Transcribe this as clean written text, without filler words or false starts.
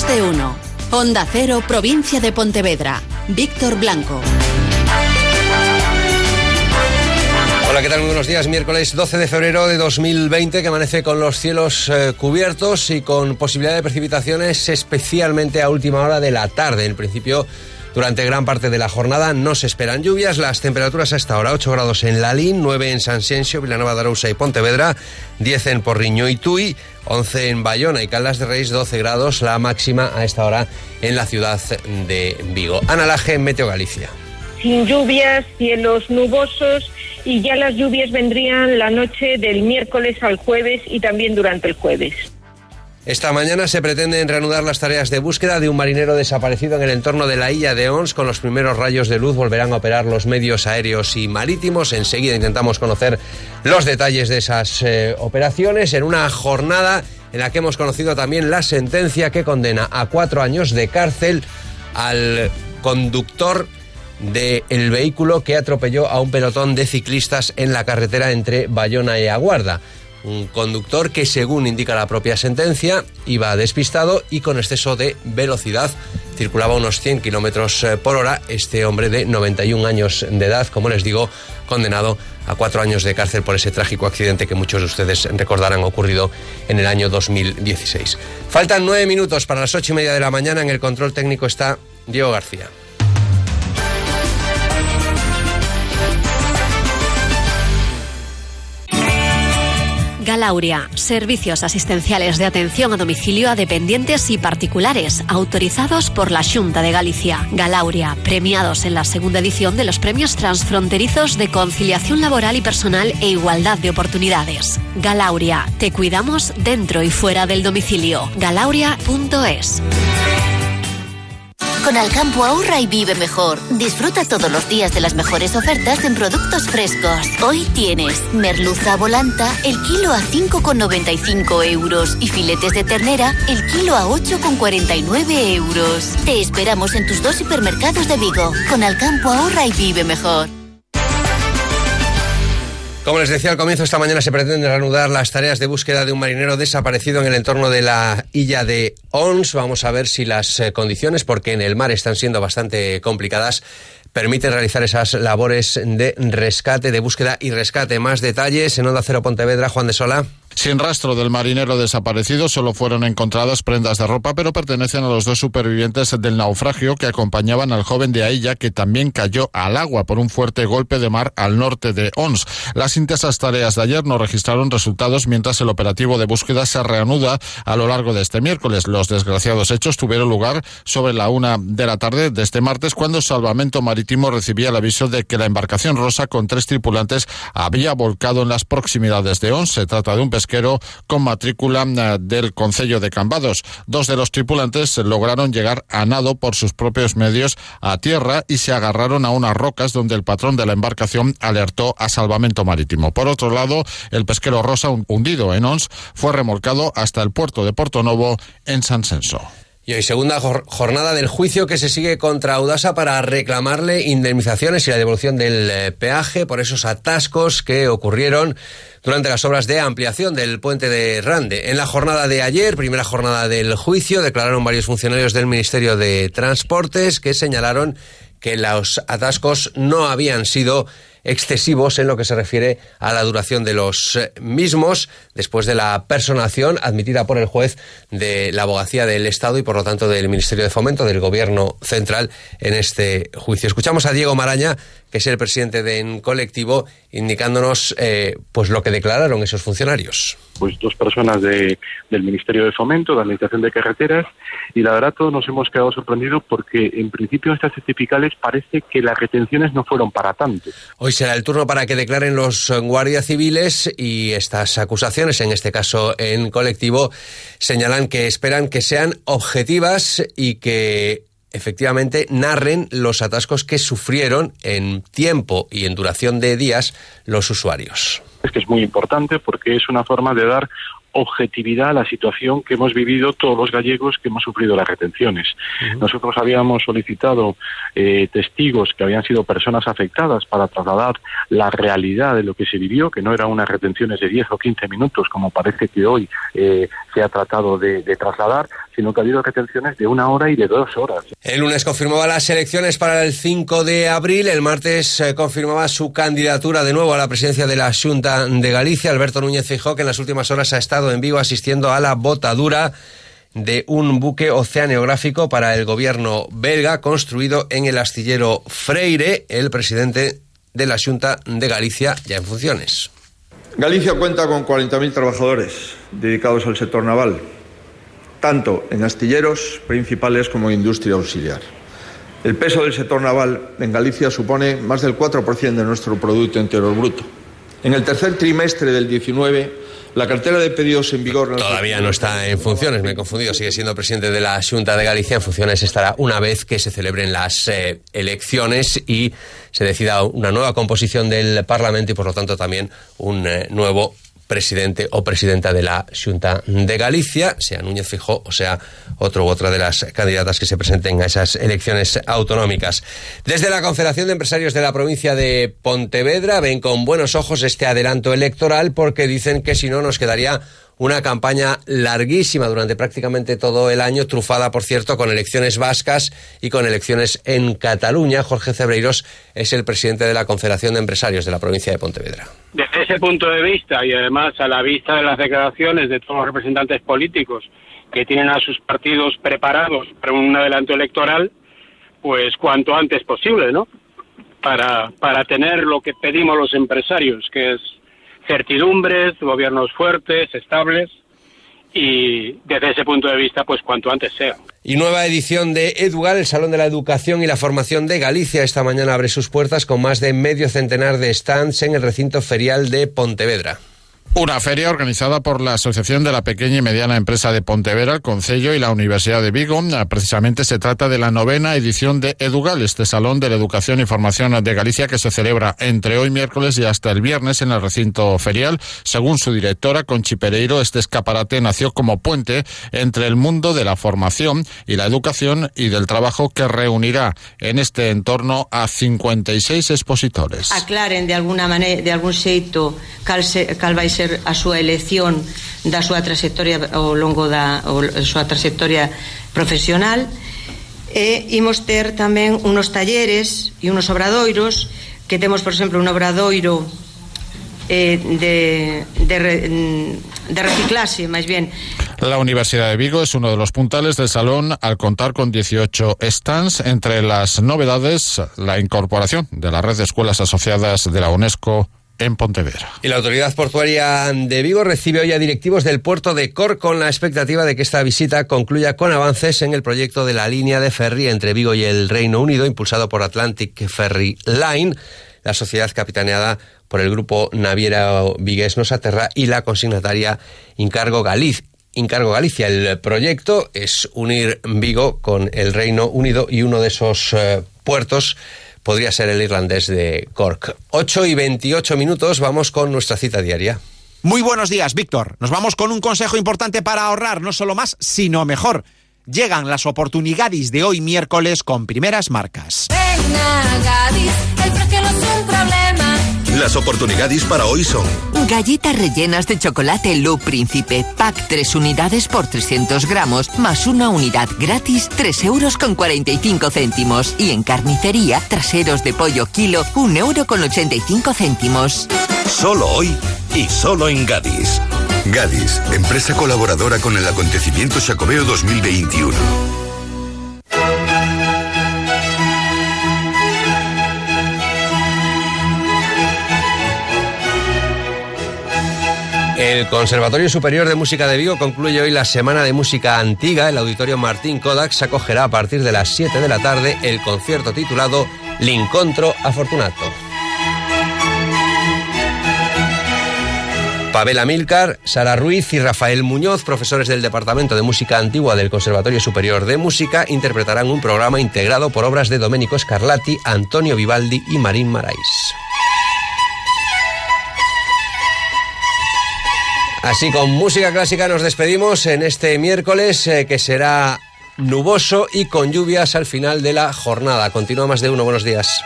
Más de uno. Onda Cero, provincia de Pontevedra. Víctor Blanco. Hola, ¿qué tal? Muy buenos días. Miércoles 12 de febrero de 2020, que amanece con los cielos cubiertos y con posibilidad de precipitaciones, especialmente a última hora de la tarde. En principio, durante gran parte de la jornada no se esperan lluvias. Las temperaturas hasta ahora: 8 grados en Lalín, 9 en Sanxenxo, Vilanova, Darousa y Pontevedra, 10 en Porriño y Tui, 11 en Baiona y Caldas de Reis, 12 grados la máxima a esta hora en la ciudad de Vigo. Ana Lage, en Meteo Galicia. Sin lluvias, cielos nubosos, y ya las lluvias vendrían la noche del miércoles al jueves y también durante el jueves. Esta mañana se pretenden reanudar las tareas de búsqueda de un marinero desaparecido en el entorno de la Illa de Ons. Con los primeros rayos de luz volverán a operar los medios aéreos y marítimos. Enseguida intentamos conocer los detalles de esas operaciones, en una jornada en la que hemos conocido también la sentencia que condena a 4 años de cárcel al conductor del vehículo que atropelló a un pelotón de ciclistas en la carretera entre Baiona y A Guarda. Un conductor que, según indica la propia sentencia, iba despistado y con exceso de velocidad. Circulaba unos 100 kilómetros por hora. Este hombre de 91 años de edad, como les digo, condenado a 4 años de cárcel por ese trágico accidente que muchos de ustedes recordarán ocurrido en el año 2016. Faltan 9 minutos para las 8:30 de la mañana. En el control técnico está Diego García. Galauria, servicios asistenciales de atención a domicilio a dependientes y particulares, autorizados por la Xunta de Galicia. Galauria, premiados en la segunda edición de los Premios Transfronterizos de Conciliación Laboral y Personal e Igualdad de Oportunidades. Galauria, te cuidamos dentro y fuera del domicilio. Galauria.es. Con Alcampo ahorra y vive mejor. Disfruta todos los días de las mejores ofertas en productos frescos. Hoy tienes merluza volanta el kilo a 5,95 euros y filetes de ternera el kilo a 8,49 euros. Te esperamos en tus 2 hipermercados de Vigo. Con Alcampo ahorra y vive mejor. Como les decía al comienzo, esta mañana se pretende reanudar las tareas de búsqueda de un marinero desaparecido en el entorno de la Illa de Ons. Vamos a ver si las condiciones, porque en el mar están siendo bastante complicadas, permiten realizar esas labores de rescate, de búsqueda y rescate. Más detalles en Onda Cero Pontevedra, Juan de Sola. Sin rastro del marinero desaparecido, solo fueron encontradas prendas de ropa, pero pertenecen a los 2 supervivientes del naufragio que acompañaban al joven de Ailla, que también cayó al agua por un fuerte golpe de mar al norte de Ons. Las intensas tareas de ayer no registraron resultados, mientras el operativo de búsqueda se reanuda a lo largo de este miércoles. Los desgraciados hechos tuvieron lugar sobre la 1:00 p.m. de este martes, cuando Salvamento Marítimo recibía el aviso de que la embarcación rosa con 3 tripulantes había volcado en las proximidades de Ons. Se trata de un pesquero con matrícula del concello de Cambados. 2 de los tripulantes lograron llegar a nado por sus propios medios a tierra y se agarraron a unas rocas, donde el patrón de la embarcación alertó a Salvamento Marítimo. Por otro lado, el pesquero rosa, hundido en Ons, fue remolcado hasta el puerto de Portonovo, en Sanxenxo. Y hoy, segunda jornada del juicio que se sigue contra Audasa para reclamarle indemnizaciones y la devolución del peaje por esos atascos que ocurrieron durante las obras de ampliación del puente de Rande. En la jornada de ayer, primera jornada del juicio, declararon varios funcionarios del Ministerio de Transportes, que señalaron que los atascos no habían sido excesivos en lo que se refiere a la duración de los mismos, después de la personación admitida por el juez de la Abogacía del Estado y, por lo tanto, del Ministerio de Fomento, del Gobierno Central, en este juicio. Escuchamos a Diego Maraña, que es el presidente de En Colectivo, indicándonos pues lo que declararon esos funcionarios. Pues 2 personas del Ministerio de Fomento, de la Administración de Carreteras, y la verdad todos nos hemos quedado sorprendidos porque, en principio, en estas certificales parece que las retenciones no fueron para tanto. Hoy será el turno para que declaren los guardias civiles, y estas acusaciones, en este caso En Colectivo, señalan que esperan que sean objetivas y que efectivamente narren los atascos que sufrieron en tiempo y en duración de días los usuarios. Es que es muy importante porque es una forma de dar objetividad a la situación que hemos vivido todos los gallegos que hemos sufrido las retenciones. Nosotros habíamos solicitado testigos que habían sido personas afectadas para trasladar la realidad de lo que se vivió, que no eran unas retenciones de 10 o 15 minutos, como parece que hoy se ha tratado de trasladar, sino que ha habido retenciones de 1 hora y de 2 horas. El lunes confirmaba las elecciones para el 5 de abril, el martes confirmaba su candidatura de nuevo a la presidencia de la Xunta de Galicia. Alberto Núñez Feijóo, que en las últimas horas ha estado en Vigo asistiendo a la botadura de un buque oceanográfico para el gobierno belga construido en el astillero Freire. El presidente de la Xunta de Galicia ya en funciones. Galicia cuenta con 40.000 trabajadores dedicados al sector naval, tanto en astilleros principales como en industria auxiliar. El peso del sector naval en Galicia supone más del 4% de nuestro Producto Interior Bruto. En el tercer trimestre del 19, la cartera de pedidos en vigor... Todavía no está en funciones, me he confundido, sigue siendo presidente de la Xunta de Galicia. En funciones estará una vez que se celebren las elecciones y se decida una nueva composición del Parlamento y, por lo tanto, también un nuevo presidente o presidenta de la Xunta de Galicia, sea Núñez Feijóo o sea otro u otra de las candidatas que se presenten a esas elecciones autonómicas. Desde la Confederación de Empresarios de la provincia de Pontevedra ven con buenos ojos este adelanto electoral porque dicen que si no nos quedaría una campaña larguísima durante prácticamente todo el año, trufada, por cierto, con elecciones vascas y con elecciones en Cataluña. Jorge Cebreirós es el presidente de la Confederación de Empresarios de la provincia de Pontevedra. Desde ese punto de vista y además a la vista de las declaraciones de todos los representantes políticos que tienen a sus partidos preparados para un adelanto electoral, pues cuanto antes posible, ¿no? Para tener lo que pedimos los empresarios, que es certidumbres, gobiernos fuertes, estables y desde ese punto de vista, pues cuanto antes sea. Y nueva edición de Edugal, el Salón de la Educación y la Formación de Galicia. Esta mañana abre sus puertas con más de medio centenar de stands en el recinto ferial de Pontevedra. Una feria organizada por la Asociación de la Pequeña y Mediana Empresa de Pontevedra, el Concello y la Universidad de Vigo. Precisamente se trata de la 9ª edición de Edugal, este Salón de la Educación y Formación de Galicia que se celebra entre hoy miércoles y hasta el viernes en el recinto ferial. Según su directora, Conchi Pereiro, este escaparate nació como puente entre el mundo de la formación y la educación y del trabajo que reunirá en este entorno a 56 expositores. Aclaren de alguna manera, de algún xeito, cal vai ser a súa elección da súa trayectoria ao longo da súa trayectoria profesional e imos ter tamén unos talleres e unos obradoiros que temos, por exemplo, un obradoiro de reciclaxe, máis ben. La Universidad de Vigo es uno de los puntales del salón al contar con 18 stands. Entre las novedades, la incorporación de la red de escuelas asociadas de la UNESCO en Pontevedra. Y la Autoridad Portuaria de Vigo recibe hoy a directivos del puerto de Cor con la expectativa de que esta visita concluya con avances en el proyecto de la línea de ferry entre Vigo y el Reino Unido, impulsado por Atlantic Ferry Line, la sociedad capitaneada por el grupo naviero vigués Nosaterra y la consignataria Encargo Galicia. El proyecto es unir Vigo con el Reino Unido y uno de esos puertos podría ser el irlandés de Cork. 8:28, vamos con nuestra cita diaria. Muy buenos días, Víctor. Nos vamos con un consejo importante para ahorrar, no solo más, sino mejor. Llegan las oportunidades de hoy miércoles con primeras marcas. Venga, Gadis, el precio no es un problema. Las oportunidades para hoy son galletas rellenas de chocolate Lu Príncipe, pack 3 unidades por 300 gramos, más una unidad gratis, 3,45 euros. Y en carnicería, traseros de pollo kilo, 1,85 euros. Solo hoy y solo en Gadis. Gadis, empresa colaboradora con el acontecimiento Xacobeo 2021. El Conservatorio Superior de Música de Vigo concluye hoy la Semana de Música Antigua. El Auditorio Martín Kodax acogerá a partir de las 7 de la tarde el concierto titulado L'Incontro Afortunato. Pavel Amílcar, Sara Ruiz y Rafael Muñoz, profesores del Departamento de Música Antigua del Conservatorio Superior de Música, interpretarán un programa integrado por obras de Domenico Scarlatti, Antonio Vivaldi y Marín Marais. Así, con música clásica nos despedimos en este miércoles que será nuboso y con lluvias al final de la jornada. Continúa Más de Uno. Buenos días.